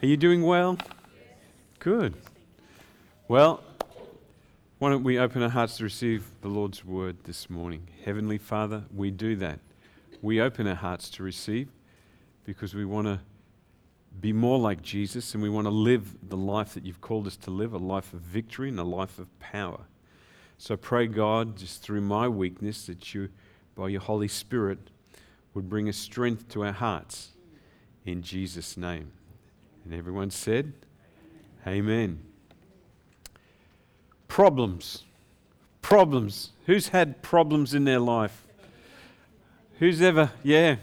Are you doing well? Yes. Good. Well, why don't we open our hearts to receive the Lord's word this morning? Heavenly Father, we do that. We open our hearts to receive because we want to be more like Jesus and we want to live the life that you've called us to live, a life of victory and a life of power. So I pray, God, just through my weakness, that you, by your Holy Spirit, would bring a strength to our hearts in Jesus' name. And everyone said, Amen. Problems. Problems. Who's had problems in their life? Who's ever? Yeah.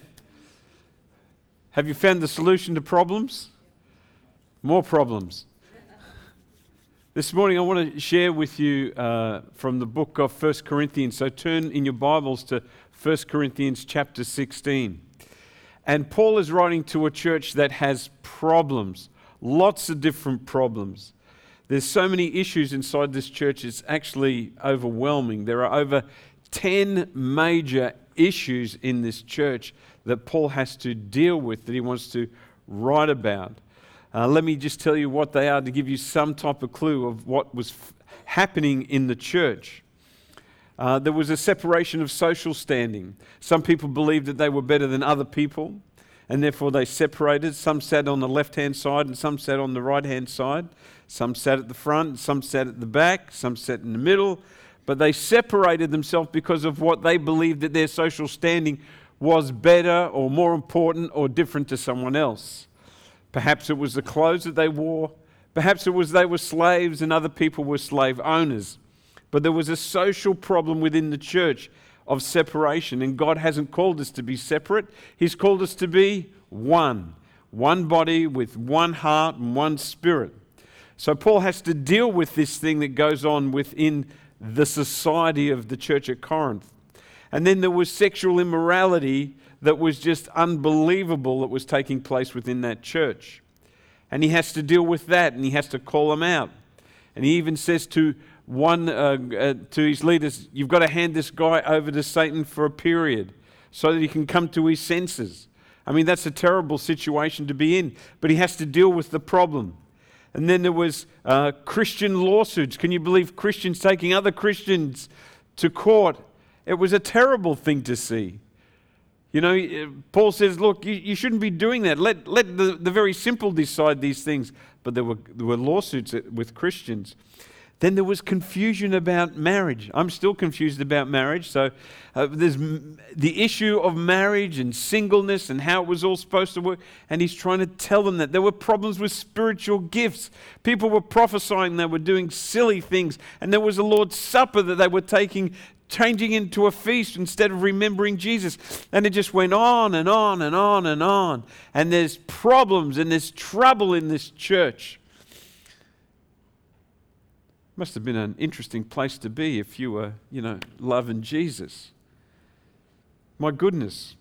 Have you found the solution to problems? More problems. This morning I want to share with you from the book of 1st Corinthians. So turn in your Bibles to 1st Corinthians chapter 16. And Paul is writing to a church that has problems, lots of different problems. There's so many issues inside this church, it's actually overwhelming. There are over 10 major issues in this church that Paul has to deal with, that he wants to write about. Let me just tell you what they are to give you some type of clue of what was happening in the church. There was a separation of social standing. Some people believed that they were better than other people, and therefore they separated. Some sat on the left-hand side and some sat on the right-hand side. Some sat at the front, some sat at the back, some sat in the middle. But they separated themselves because of what they believed that their social standing was better or more important or different to someone else. Perhaps it was the clothes that they wore. Perhaps it was they were slaves and other people were slave owners. But there was a social problem within the church of separation, and God hasn't called us to be separate. He's called us to be one. One body with one heart and one spirit. So Paul has to deal with this thing that goes on within the society of the church at Corinth. And then there was sexual immorality that was just unbelievable that was taking place within that church. And he has to deal with that, and he has to call them out. And he even says to to his leaders, you've got to hand this guy over to Satan for a period so that he can come to his senses. I mean, that's a terrible situation to be in, but he has to deal with the problem. And then there was Christian lawsuits. Can you believe Christians taking other Christians to court? It was a terrible thing to see. You know, Paul says, look, you shouldn't be doing that. Let the very simple decide these things. But there were lawsuits with Christians. Then there was confusion about marriage. I'm still confused about marriage. So there's the issue of marriage and singleness and how it was all supposed to work. And he's trying to tell them that there were problems with spiritual gifts. People were prophesying. They were doing silly things. And there was the Lord's Supper that they were changing into a feast instead of remembering Jesus. And it just went on and on and on and on. And there's problems and there's trouble in this church. Must have been an interesting place to be if you were, loving Jesus. My goodness.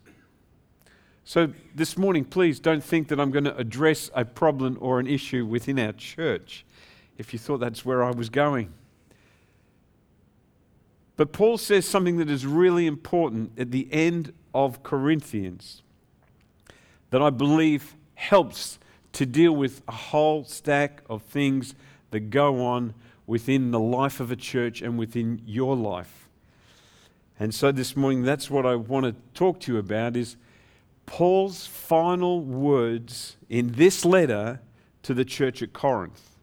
So this morning, please don't think that I'm going to address a problem or an issue within our church, if you thought that's where I was going. But Paul says something that is really important at the end of Corinthians that I believe helps to deal with a whole stack of things that go on within the life of a church and within your life. And so this morning, that's what I want to talk to you about, is Paul's final words in this letter to the church at Corinth.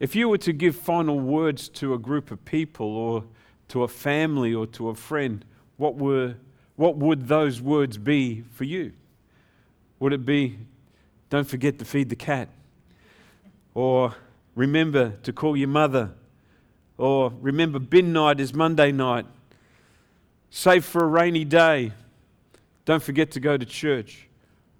If you were to give final words to a group of people or to a family or to a friend, what would those words be for you? Would it be, don't forget to feed the cat? Or remember to call your mother, or remember bin night is Monday night, save for a rainy day, don't forget to go to church?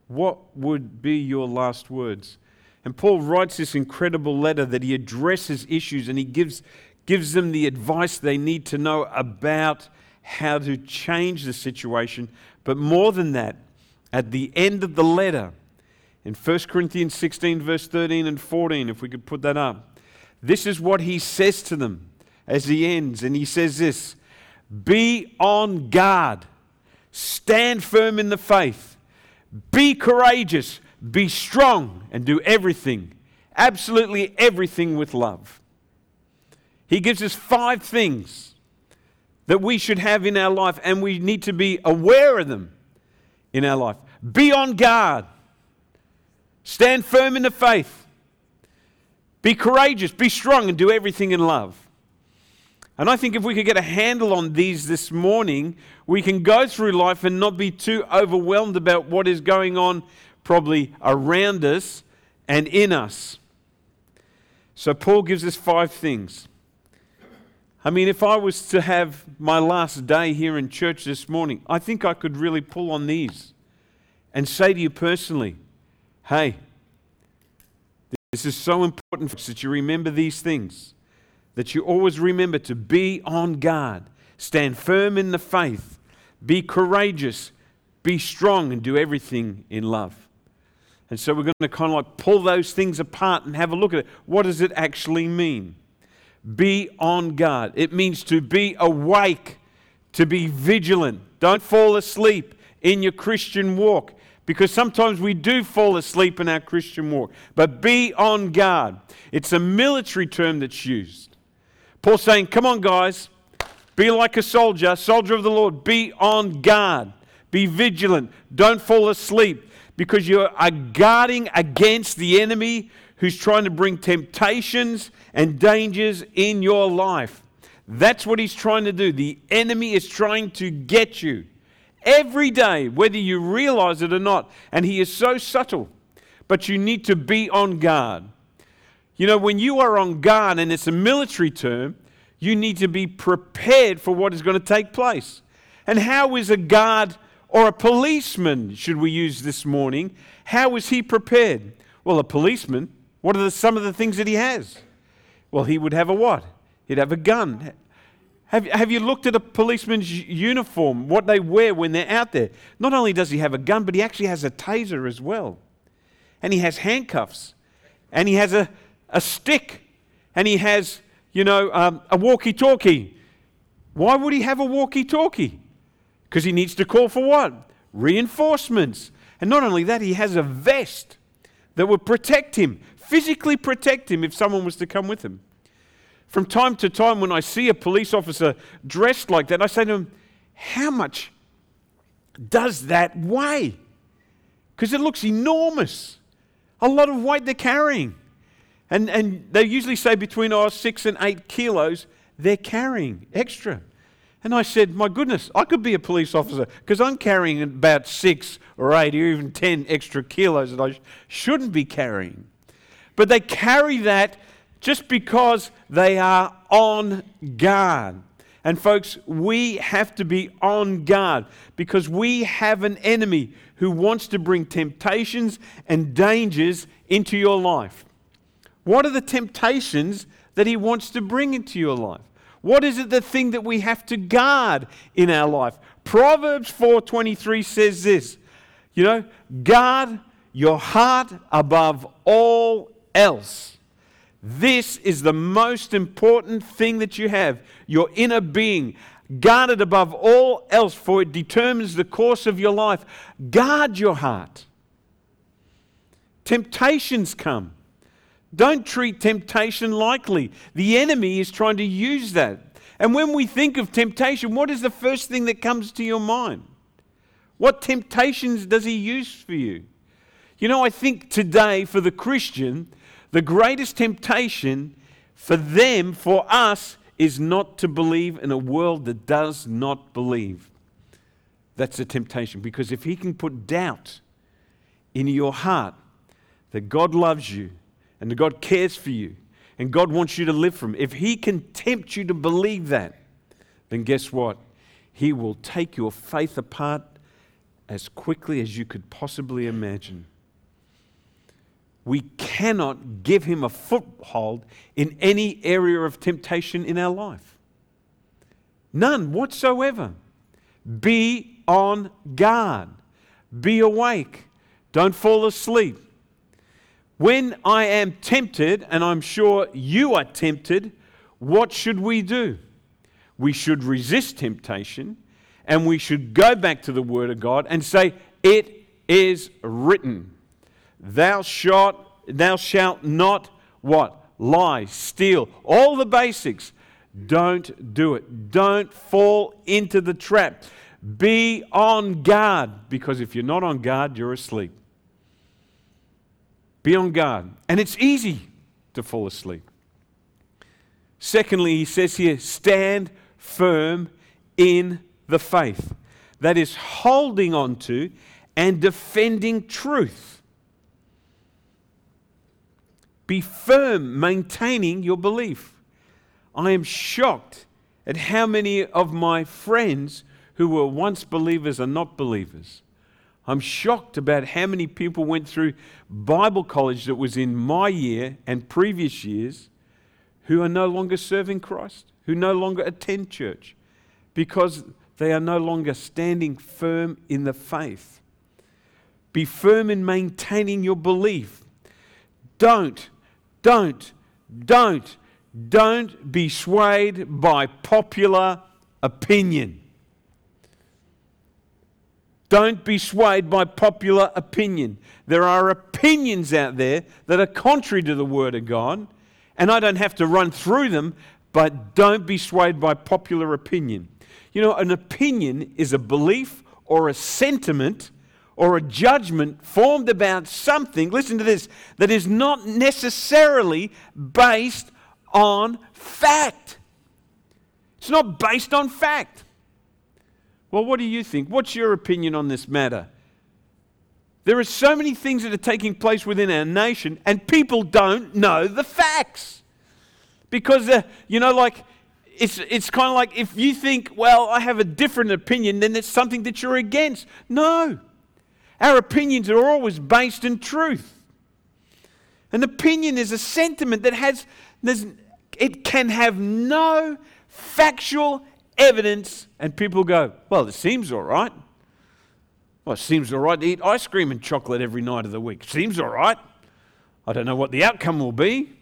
What would be your last words? And Paul writes this incredible letter that he addresses issues and he gives them the advice they need to know about how to change the situation. But more than that, at the end of the letter, in 1 Corinthians 16, verse 13 and 14, if we could put that up, this is what he says to them as he ends. And he says this, "Be on guard, stand firm in the faith, be courageous, be strong, and do everything, absolutely everything with love." He gives us 5 things that we should have in our life, and we need to be aware of them in our life. Be on guard. Stand firm in the faith. Be courageous, be strong, and do everything in love. And I think if we could get a handle on these this morning, we can go through life and not be too overwhelmed about what is going on probably around us and in us. So Paul gives us 5 things. I mean, if I was to have my last day here in church this morning, I think I could really pull on these and say to you personally, hey, this is so important for us that you remember these things, that you always remember to be on guard, stand firm in the faith, be courageous, be strong, and do everything in love. And so we're going to kind of like pull those things apart and have a look at it. What does it actually mean? Be on guard. It means to be awake, to be vigilant. Don't fall asleep in your Christian walk, because sometimes we do fall asleep in our Christian walk. But be on guard. It's a military term that's used. Paul's saying, come on guys, be like a soldier, soldier of the Lord. Be on guard. Be vigilant. Don't fall asleep, because you are guarding against the enemy who's trying to bring temptations and dangers in your life. That's what he's trying to do. The enemy is trying to get you every day, whether you realize it or not. And he is so subtle, but you need to be on guard. You know, when you are on guard, and it's a military term, you need to be prepared for what is going to take place. And how is a guard or a policeman, should we use this morning, how is he prepared? Well, a policeman, what are some of the things that he has? Well, he would have a what? He'd have a gun. Have you looked at a policeman's uniform, what they wear when they're out there? Not only does he have a gun, but he actually has a taser as well. And he has handcuffs. And he has a stick. And he has, a walkie-talkie. Why would he have a walkie-talkie? Because he needs to call for what? Reinforcements. And not only that, he has a vest that would protect him, physically protect him if someone was to come with him. From time to time when I see a police officer dressed like that, I say to him, how much does that weigh? Because it looks enormous. A lot of weight they're carrying. And they usually say between 6 and 8 kilos they're carrying extra. And I said, my goodness, I could be a police officer, because I'm carrying about 6 or 8 or even 10 extra kilos that I shouldn't be carrying. But they carry that just because they are on guard. And folks, we have to be on guard, because we have an enemy who wants to bring temptations and dangers into your life. What are the temptations that he wants to bring into your life? What is it, the thing that we have to guard in our life? Proverbs 4:23 says this, guard your heart above all else. This is the most important thing that you have, your inner being. Guard it above all else, for it determines the course of your life. Guard your heart. Temptations come. Don't treat temptation lightly. The enemy is trying to use that. And when we think of temptation, what is the first thing that comes to your mind? What temptations does he use for you? I think today for the Christian, the greatest temptation for them, for us, is not to believe in a world that does not believe. That's a temptation, because if he can put doubt in your heart that God loves you, and God cares for you, and God wants you to live for him. If he can tempt you to believe that, then guess what? He will take your faith apart as quickly as you could possibly imagine. we cannot give him a foothold in any area of temptation in our life. None whatsoever. Be on guard. Be awake. Don't fall asleep. When I am tempted, and I'm sure you are tempted, what should we do? We should resist temptation, and we should go back to the Word of God and say, it is written. Thou shalt not what? Lie, steal, all the basics. Don't do it. Don't fall into the trap. Be on guard, because if you're not on guard, you're asleep. Be on guard. And it's easy to fall asleep. Secondly, he says here, stand firm in the faith. That is holding on to and defending truth. Be firm, maintaining your belief. I am shocked at how many of my friends who were once believers are not believers. I'm shocked about how many people went through Bible college that was in my year and previous years who are no longer serving Christ, who no longer attend church because they are no longer standing firm in the faith. Be firm in maintaining your belief. Don't be swayed by popular opinion. Don't be swayed by popular opinion. There are opinions out there that are contrary to the Word of God, and I don't have to run through them, but don't be swayed by popular opinion. You know, an opinion is a belief or a sentiment or a judgment formed about something, listen to this, that is not necessarily based on fact. It's not based on fact. Well, what do you think? What's your opinion on this matter? There are so many things that are taking place within our nation, and people don't know the facts. Because, it's kind of like if you think, well, I have a different opinion, then it's something that you're against. No. Our opinions are always based in truth. An opinion is a sentiment that it can have no factual evidence, and people go, well, it seems all right. Well, it seems all right to eat ice cream and chocolate every night of the week. Seems all right. I don't know what the outcome will be,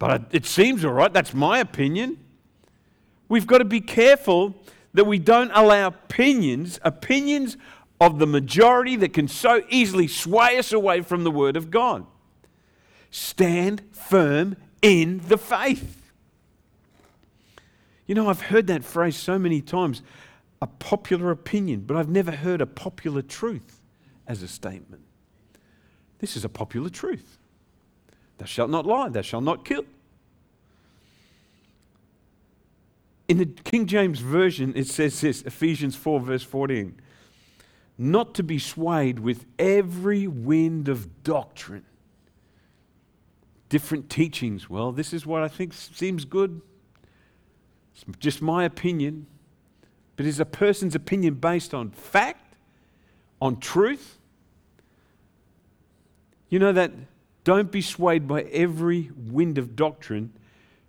but it seems all right. That's my opinion. We've got to be careful that we don't allow opinions of the majority that can so easily sway us away from the Word of God. Stand firm in the faith. You know, I've heard that phrase so many times, a popular opinion, but I've never heard a popular truth as a statement. This is a popular truth. Thou shalt not lie, thou shalt not kill. In the King James Version, it says this, Ephesians 4, verse 14, not to be swayed with every wind of doctrine. Different teachings. Well, this is what I think seems good. It's just my opinion. But is a person's opinion based on fact, on truth? You know that don't be swayed by every wind of doctrine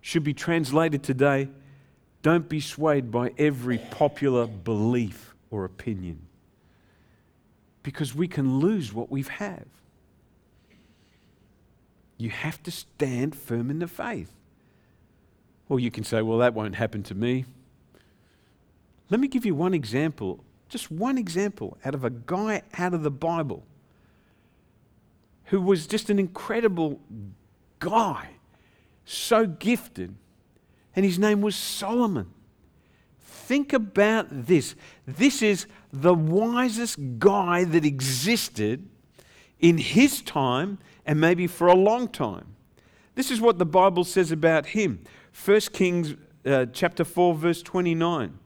should be translated today, don't be swayed by every popular belief or opinion. Because we can lose what we have. You have to stand firm in the faith. Or you can say, well, that won't happen to me. Let me give you one example, just one example out of a guy out of the Bible who was just an incredible guy, so gifted, and his name was Solomon. Think about this. This is the wisest guy that existed in his time and maybe for a long time. This is what the Bible says about him. 1st Kings chapter 4, verse 29.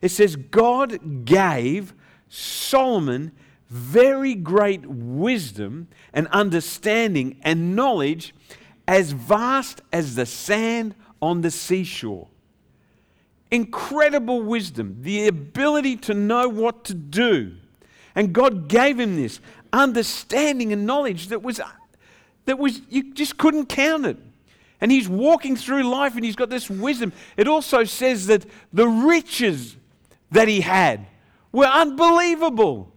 It says, God gave Solomon very great wisdom and understanding and knowledge as vast as the sand on the seashore. Incredible wisdom, the ability to know what to do. And God gave him this understanding and knowledge that was that was, you just couldn't count it. And he's walking through life and he's got this wisdom. It also says that the riches that he had were unbelievable.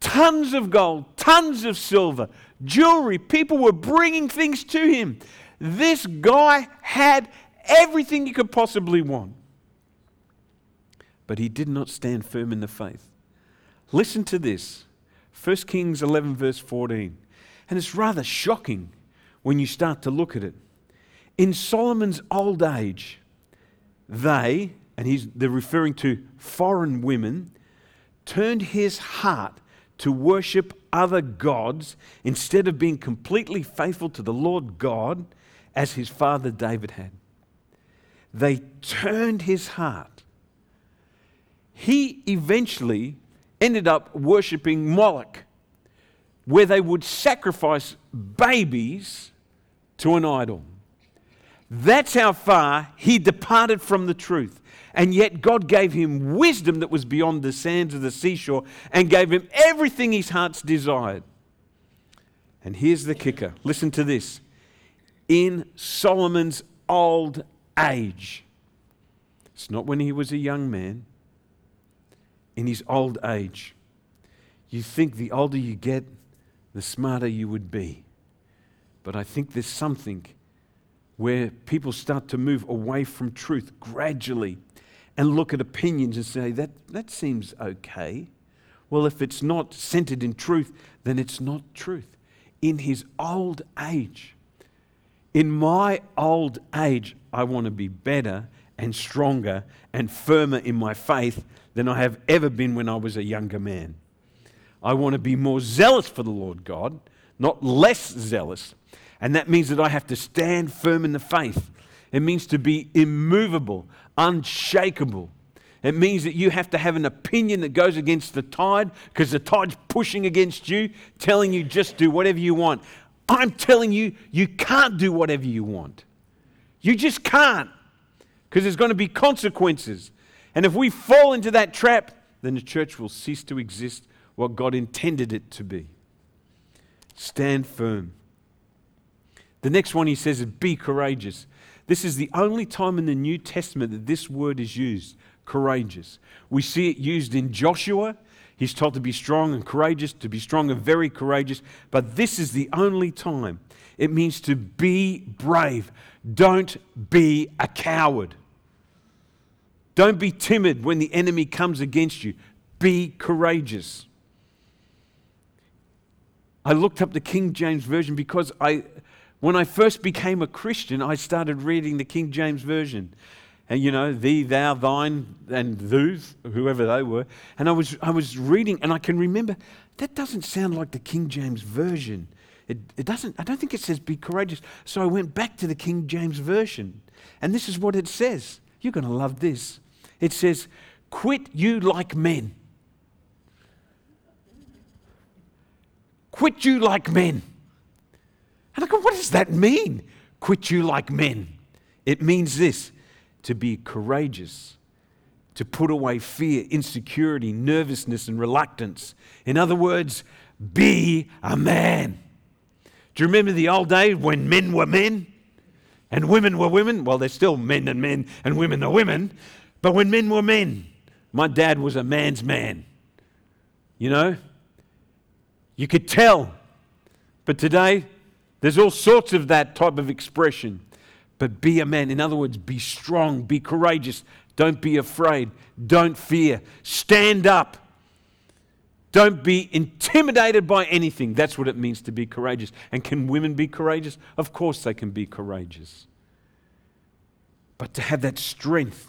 Tons of gold, tons of silver, jewelry. People were bringing things to him. This guy had everything you could possibly want. But he did not stand firm in the faith. Listen to this. 1 Kings 11 verse 14. And it's rather shocking when you start to look at it. In Solomon's old age, they, and they're referring to foreign women, turned his heart to worship other gods instead of being completely faithful to the Lord God as his father David had. They turned his heart. He eventually ended up worshipping Moloch, where they would sacrifice babies to an idol. That's how far he departed from the truth. And yet God gave him wisdom that was beyond the sands of the seashore and gave him everything his heart's desired. And here's the kicker. Listen to this. In Solomon's old age. It's not when he was a young man. In his old age. You think the older you get, the smarter you would be. But I think there's something where people start to move away from truth gradually and look at opinions and say, that seems okay. Well, if it's not centered in truth, then it's not truth. In his old age, in my old age, I want to be better and stronger and firmer in my faith than I have ever been when I was a younger man. I want to be more zealous for the Lord God, not less zealous. And that means that I have to stand firm in the faith. It means to be immovable, unshakable. It means that you have to have an opinion that goes against the tide because the tide's pushing against you, telling you just do whatever you want. I'm telling you, you can't do whatever you want. You just can't because there's going to be consequences. And if we fall into that trap, then the church will cease to exist what God intended it to be. Stand firm. The next one he says is be courageous. This is the only time in the New Testament that this word is used, courageous. We see it used in Joshua. He's told to be strong and courageous, to be strong and very courageous. But this is the only time. It means to be brave. Don't be a coward. Don't be timid when the enemy comes against you. Be courageous. I looked up the King James Version because when I first became a Christian, I started reading the King James Version. And you know, thee, thou, thine, and those, whoever they were. And I was reading, and I can remember, that doesn't sound like the King James Version. It doesn't, I don't think it says be courageous. So I went back to the King James Version. And this is what it says. You're going to love this. It says, quit you like men. Quit you like men. And I go, what does that mean? Quit you like men. It means this, to be courageous, to put away fear, insecurity, nervousness, and reluctance. In other words, be a man. Do you remember the old days when men were men and women were women? Well, they're still men and women are women. But when men were men, my dad was a man's man. You know, you could tell. But today, there's all sorts of that type of expression. But be a man. In other words, be strong, be courageous. Don't be afraid. Don't fear. Stand up. Don't be intimidated by anything. That's what it means to be courageous. And can women be courageous? Of course they can be courageous. But to have that strength.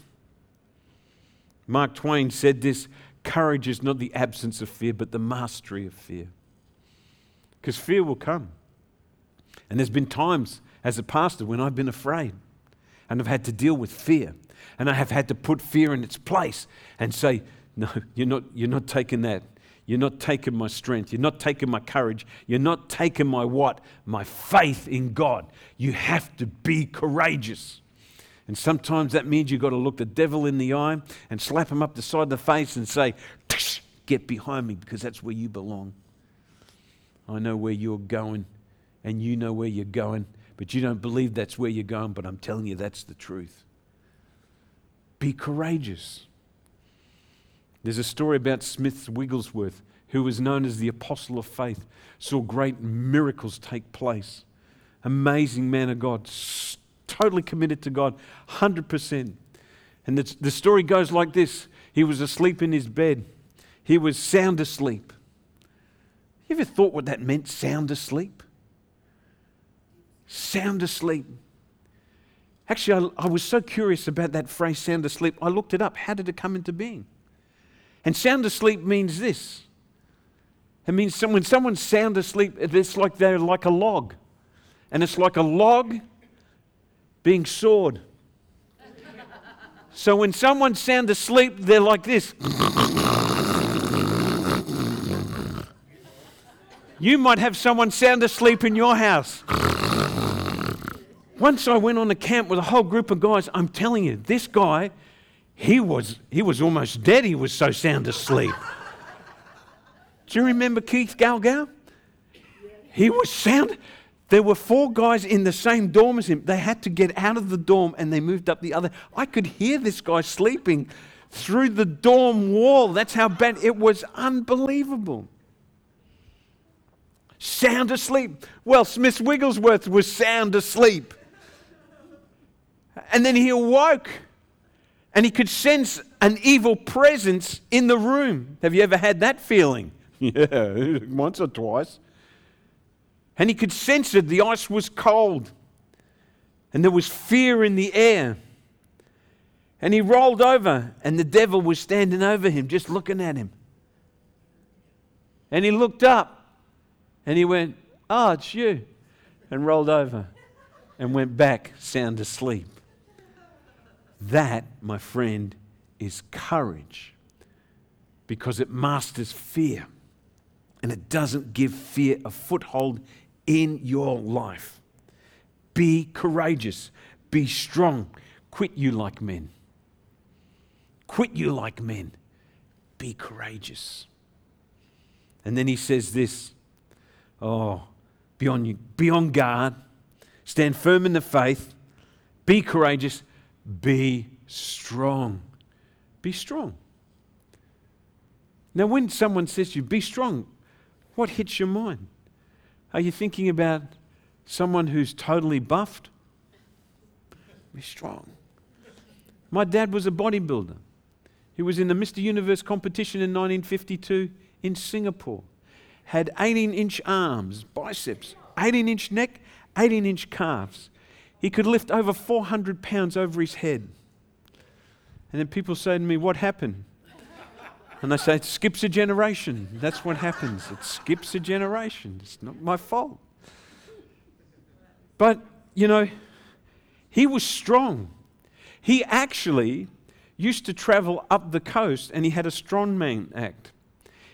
Mark Twain said this, courage is not the absence of fear, but the mastery of fear. Because fear will come. And there's been times as a pastor when I've been afraid and I've had to deal with fear and I have had to put fear in its place and say, no, you're not taking that. You're not taking my strength. You're not taking my courage. You're not taking my what? My faith in God. You have to be courageous. And sometimes that means you've got to look the devil in the eye and slap him up the side of the face and say, get behind me because that's where you belong. I know where you're going. and you know where you're going, but you don't believe that's where you're going, but I'm telling you that's the truth. Be courageous. There's a story about Smith Wigglesworth, who was known as the Apostle of Faith, saw great miracles take place. Amazing man of God, totally committed to God, 100%. And the story goes like this. He was asleep in his bed. He was sound asleep. You ever thought what that meant, sound asleep? Sound asleep. Actually, I was so curious about that phrase, sound asleep, I looked it up. How did it come into being? And sound asleep means this. It means when someone's sound asleep, it's like they're like a log. And it's like a log being sawed. So when someone's sound asleep, they're like this. You might have someone sound asleep in your house. Once I went on a camp with a whole group of guys, I'm telling you, this guy, he was almost dead. He was so sound asleep. Do you remember Keith Galgal? He was sound. There were four guys in the same dorm as him. They had to get out of the dorm and they moved up the other. I could hear this guy sleeping through the dorm wall. That's how bad. It was unbelievable. Sound asleep. Well, Smith Wigglesworth was sound asleep. And then he awoke and he could sense an evil presence in the room. Have you ever had that feeling? Yeah, once or twice. And he could sense it. The ice was cold. And there was fear in the air. And he rolled over and the devil was standing over him, just looking at him. And he looked up. And he went, "Oh, it's you," and rolled over and went back sound asleep. That, my friend, is courage, because it masters fear and it doesn't give fear a foothold in your life. Be courageous. Be strong. Quit you like men. Quit you like men. Be courageous. And then he says this, be on guard, stand firm in the faith, be courageous, be strong. Be strong. Now, when someone says to you, be strong, what hits your mind? Are you thinking about someone who's totally buffed? Be strong. My dad was a bodybuilder. He was in the Mr. Universe competition in 1952 in Singapore. Had 18-inch arms, biceps, 18-inch neck, 18-inch calves. He could lift over 400 pounds over his head. And then people say to me, "What happened?" And I say, "It skips a generation. That's what happens. It skips a generation. It's not my fault." But, you know, he was strong. He actually used to travel up the coast and he had a strongman act.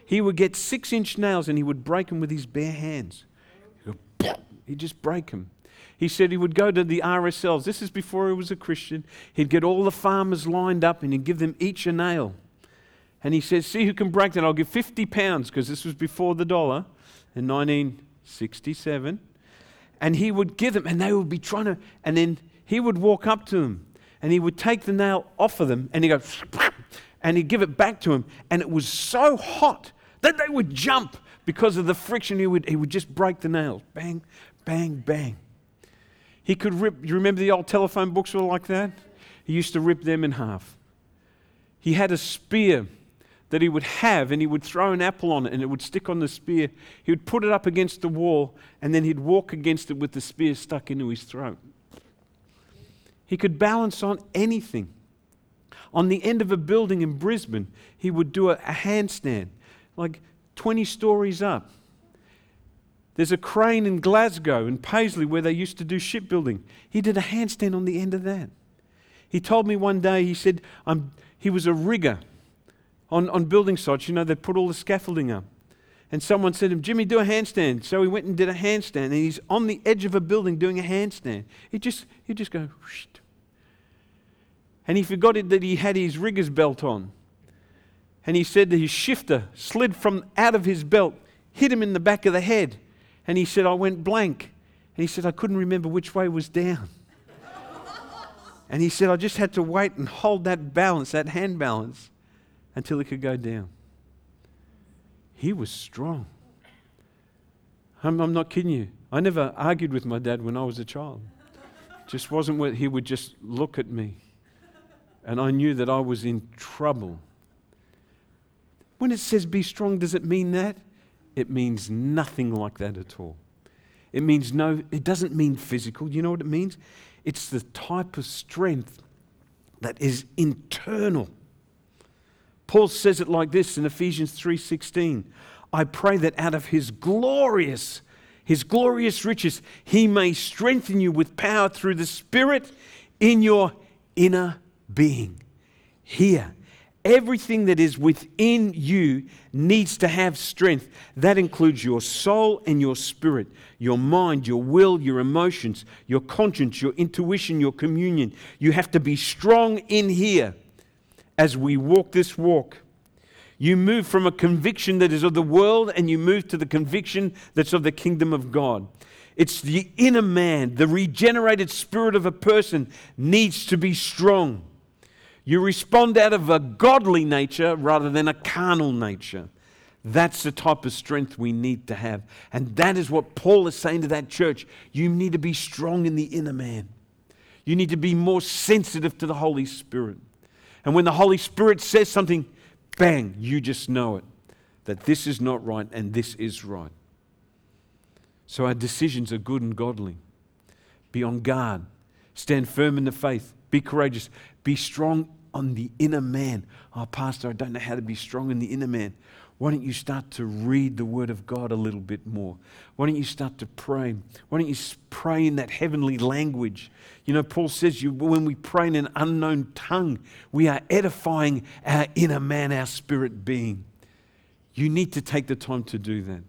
He would get 6-inch nails and he would break them with his bare hands. He'd just break them. He said he would go to the RSLs. This is before he was a Christian. He'd get all the farmers lined up and he'd give them each a nail. And he says, "See who can break that. I'll give 50 pounds, because this was before the dollar in 1967. And he would give them and they would be trying to... And then he would walk up to them and he would take the nail off of them and he'd go... And he'd give it back to him. And it was so hot that they would jump because of the friction. He would just break the nails. Bang, bang, bang. He could rip, you remember the old telephone books were like that? He used to rip them in half. He had a spear that he would have and he would throw an apple on it and it would stick on the spear. He would put it up against the wall and then he'd walk against it with the spear stuck into his throat. He could balance on anything. On the end of a building in Brisbane, he would do a handstand, like 20 stories up. There's a crane in Glasgow and Paisley where they used to do shipbuilding. He did a handstand on the end of that. He told me one day, he said, he was a rigger on building sites. You know, they put all the scaffolding up. And someone said to him, "Jimmy, do a handstand." So he went and did a handstand, and he's on the edge of a building doing a handstand. He'd just go... Whoosh. And he forgot that he had his rigger's belt on. And he said that his shifter slid from out of his belt, hit him in the back of the head. And he said, "I went blank." he said, I couldn't remember which way was down. And he said, I just had to wait and hold that balance, that hand balance, until it could go down. He was strong. I'm not kidding you. I never argued with my dad when I was a child. Just wasn't what he would just look at me. And I knew that I was in trouble. When it says be strong, does it mean that? It means nothing like that at all. It means no, it doesn't mean physical. You know what it means? It's the type of strength that is internal. Paul says it like this in Ephesians 3:16. I pray that out of his glorious riches, he may strengthen you with power through the Spirit in your inner being. Here, everything that is within you needs to have strength. That includes your soul and your spirit, your mind, your will, your emotions, your conscience, your intuition, your communion. You have to be strong in here as we walk this walk. You move from a conviction that is of the world and you move to the conviction that's of the kingdom of God. It's the inner man, the regenerated spirit of a person needs to be strong. You respond out of a godly nature rather than a carnal nature. That's the type of strength we need to have. And that is what Paul is saying to that church. You need to be strong in the inner man. You need to be more sensitive to the Holy Spirit. And when the Holy Spirit says something, bang, you just know it. That this is not right and this is right. So our decisions are good and godly. Be on guard. Stand firm in the faith. Be courageous. Be strong on the inner man. Oh, Pastor, I don't know how to be strong in the inner man. Why don't you start to read the Word of God a little bit more? Why don't you start to pray? Why don't you pray in that heavenly language? You know, Paul says when we pray in an unknown tongue, we are edifying our inner man, our spirit being. You need to take the time to do that.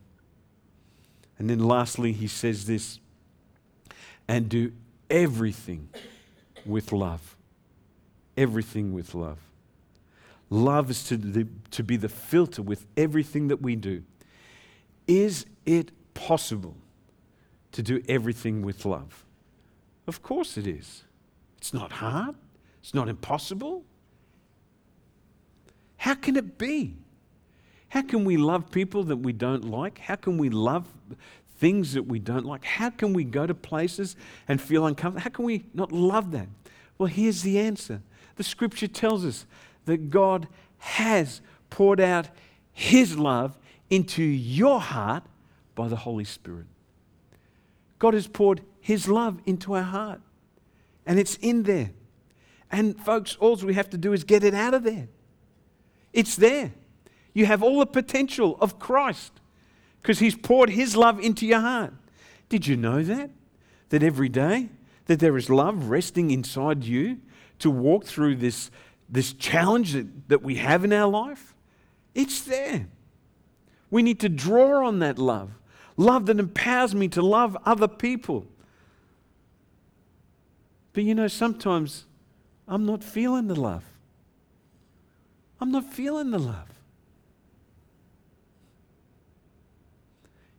And then lastly, he says this, and do everything with love. Everything with love. Love is to be the filter with everything that we do. Is it possible to do everything with love? Of course it is. It's not hard. It's not impossible. How can it be? How can we love people that we don't like? How can we love things that we don't like? How can we go to places and feel uncomfortable? How can we not love that? Well, here's the answer. The scripture tells us that God has poured out his love into your heart by the Holy Spirit. God has poured his love into our heart, and it's in there. And folks, all we have to do is get it out of there. It's there. You have all the potential of Christ because he's poured his love into your heart. Did you know that? That every day that there is love resting inside you to walk through this challenge that we have in our life? It's there. We need to draw on that love. Love that empowers me to love other people. But you know, sometimes I'm not feeling the love. I'm not feeling the love.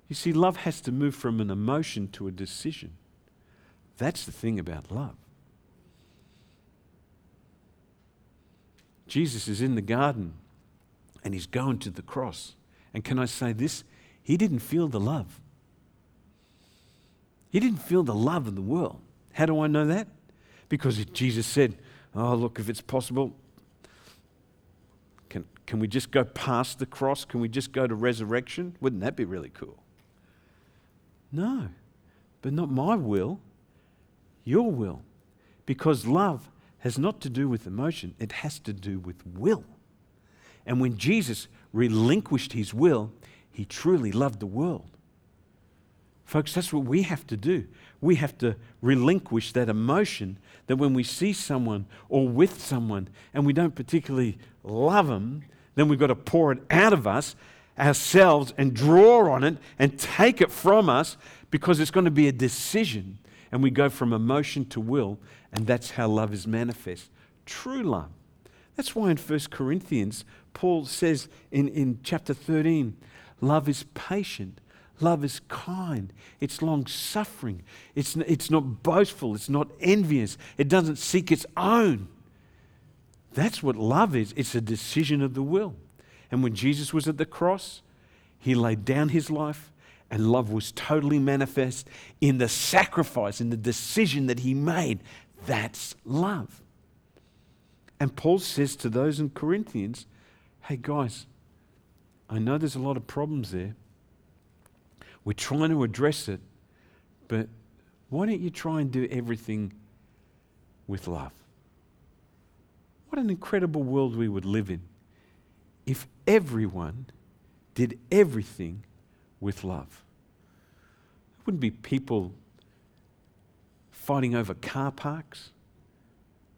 You see, love has to move from an emotion to a decision. That's the thing about love. Jesus is in the garden and he's going to the cross. And can I say this? He didn't feel the love. He didn't feel the love of the world. How do I know that? Because Jesus said, oh, look, if it's possible, can we just go past the cross? Can we just go to resurrection? Wouldn't that be really cool? No, but not my will. Your will. Because love has not to do with emotion, it has to do with will. And when Jesus relinquished his will, he truly loved the world. Folks, that's what we have to do. We have to relinquish that emotion that when we see someone or with someone and we don't particularly love them, then we've got to pour it out of us, ourselves, and draw on it and take it from us because it's going to be a decision. And we go from emotion to will, and that's how love is manifest. True love. That's why in 1st Corinthians, Paul says in chapter 13, love is patient, Love is kind. It's long-suffering. It's not boastful. It's not envious. It doesn't seek its own. That's what love is. It's a decision of the will. And when Jesus was at the cross, he laid down his life, and love was totally manifest in the sacrifice, in the decision that he made. That's love. And Paul says to those in Corinthians, hey guys, I know there's a lot of problems there. We're trying to address it, but why don't you try and do everything with love? What an incredible world we would live in if everyone did everything with love. There wouldn't be people fighting over car parks,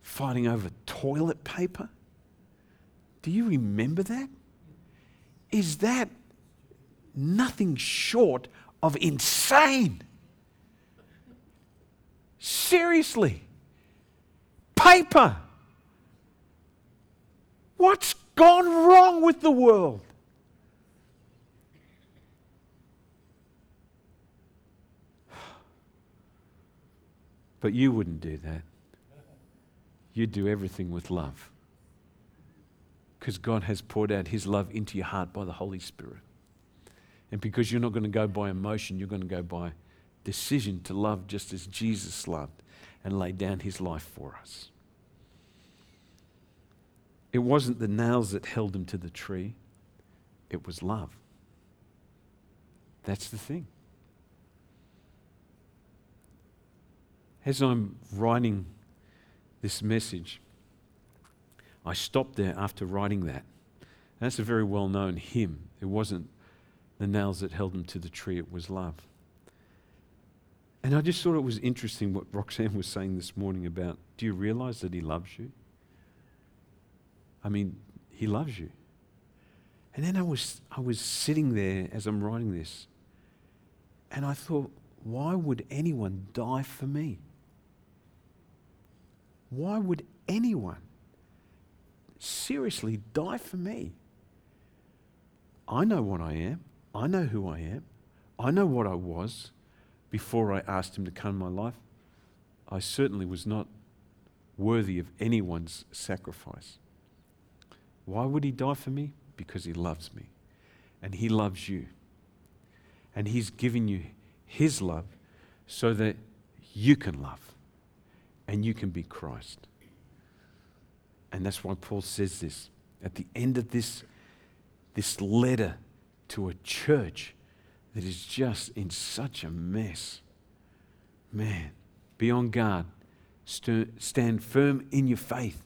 fighting over toilet paper. Do you remember that? Is that nothing short of insane? Seriously. Paper. What's gone wrong with the world? But you wouldn't do that. You'd do everything with love. Because God has poured out his love into your heart by the Holy Spirit. And because you're not going to go by emotion, you're going to go by decision to love just as Jesus loved and laid down his life for us. It wasn't the nails that held him to the tree. It was love. That's the thing. As I'm writing this message, I stopped there after writing that. That's a very well-known hymn. It wasn't the nails that held him to the tree. It was love. And I just thought it was interesting what Roxanne was saying this morning about, do you realize that he loves you? I mean, he loves you. And then I was sitting there as I'm writing this, and I thought, why would anyone die for me? Why would anyone seriously die for me? I know what I am. I know who I am. I know what I was before I asked him to come in my life. I certainly was not worthy of anyone's sacrifice. Why would he die for me? Because he loves me. And he loves you. And he's given you his love so that you can love. And you can be Christ. And that's why Paul says this. At the end of this letter to a church that is just in such a mess. Man, be on guard. Stand firm in your faith.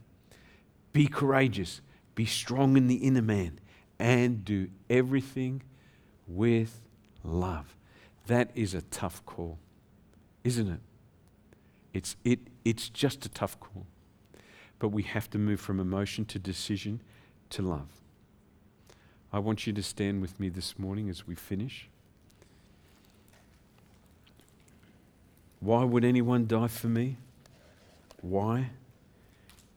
Be courageous. Be strong in the inner man and do everything with love. That is a tough call, isn't it? It's just a tough call. But we have to move from emotion to decision to love. I want you to stand with me this morning as we finish. Why would anyone die for me? Why?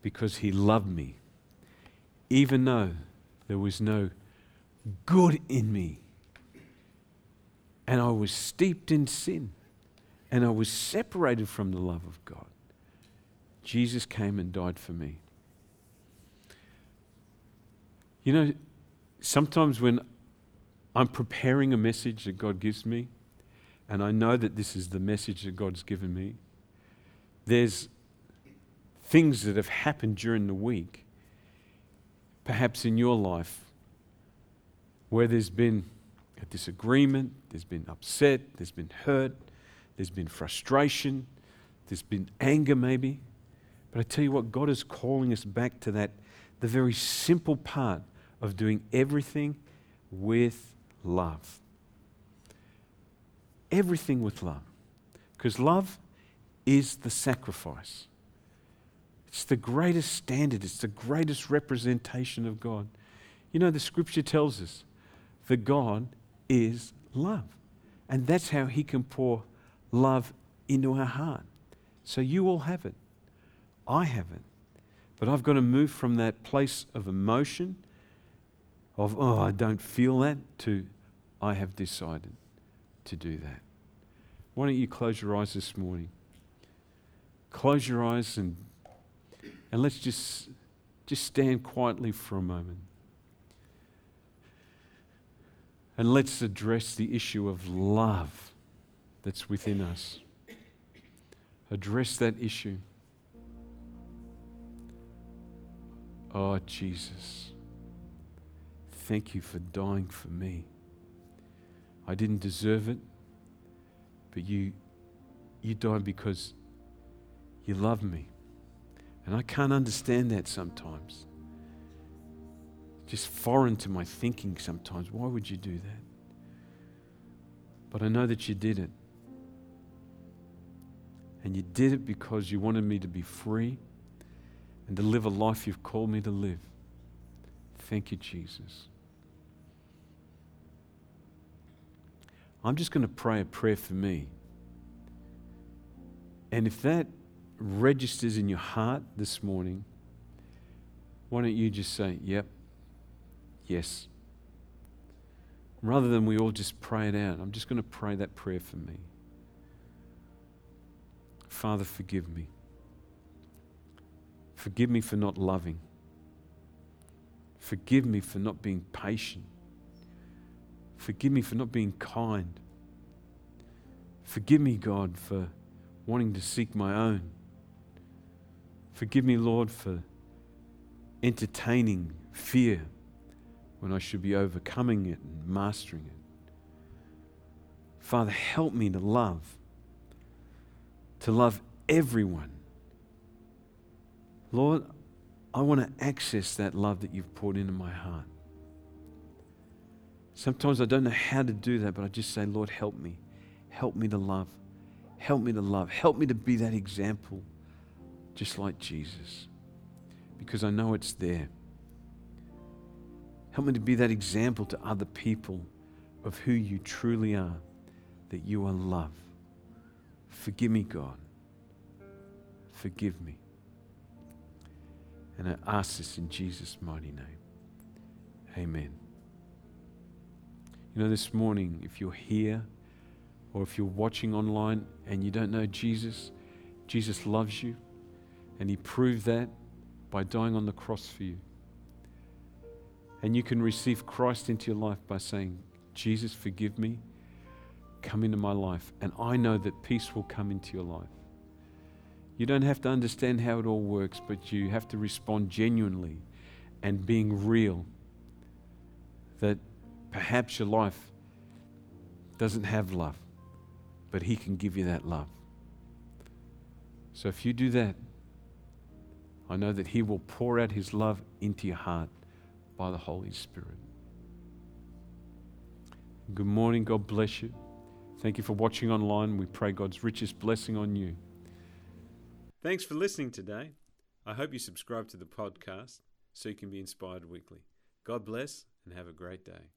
Because he loved me. Even though there was no good in me, and I was steeped in sin, and I was separated from the love of God, Jesus came and died for me. You know, sometimes when I'm preparing a message that God gives me, and I know that this is the message that God's given me, there's things that have happened during the week, perhaps in your life, where there's been a disagreement, there's been upset, there's been hurt, there's been frustration, there's been anger maybe. But I tell you what, God is calling us back to that, the very simple part of doing everything with love. Everything with love. Because love is the sacrifice. It's the greatest standard. It's the greatest representation of God. You know, the scripture tells us that God is love. And that's how he can pour love into our heart. So you all have it. I have it. But I've got to move from that place of emotion, of, oh, I don't feel that, to I have decided. to do that. Why don't you close your eyes this morning? Close your eyes and let's just stand quietly for a moment. And let's address the issue of love that's within us. Address that issue. Oh, Jesus, thank you for dying for me. I didn't deserve it, but you died because you love me. And I can't understand that sometimes. Just foreign to my thinking sometimes. Why would you do that? But I know that you did it. And you did it because you wanted me to be free and to live a life you've called me to live. Thank you, Jesus. I'm just going to pray a prayer for me. And if that registers in your heart this morning, why don't you just say, yep, yes. Rather than we all just pray it out, I'm just going to pray that prayer for me. Father, forgive me. Forgive me for not loving. Forgive me for not being patient. Forgive me for not being kind. Forgive me, God, for wanting to seek my own. Forgive me, Lord, for entertaining fear when I should be overcoming it and mastering it. Father, help me to love everyone. Lord, I want to access that love that you've poured into my heart. Sometimes I don't know how to do that, but I just say, Lord, help me. Help me to love. Help me to love. Help me to be that example, just like Jesus, because I know it's there. Help me to be that example to other people of who you truly are, that you are love. Forgive me, God. Forgive me. And I ask this in Jesus' mighty name. Amen. You know, this morning, if you're here or if you're watching online and you don't know Jesus, Jesus loves you, and he proved that by dying on the cross for you. And you can receive Christ into your life by saying, Jesus, forgive me, come into my life, and I know that peace will come into your life. You don't have to understand how it all works, but you have to respond genuinely and being real that perhaps your life doesn't have love, but he can give you that love. So if you do that, I know that he will pour out his love into your heart by the Holy Spirit. Good morning. God bless you. Thank you for watching online. We pray God's richest blessing on you. Thanks for listening today. I hope you subscribe to the podcast so you can be inspired weekly. God bless and have a great day.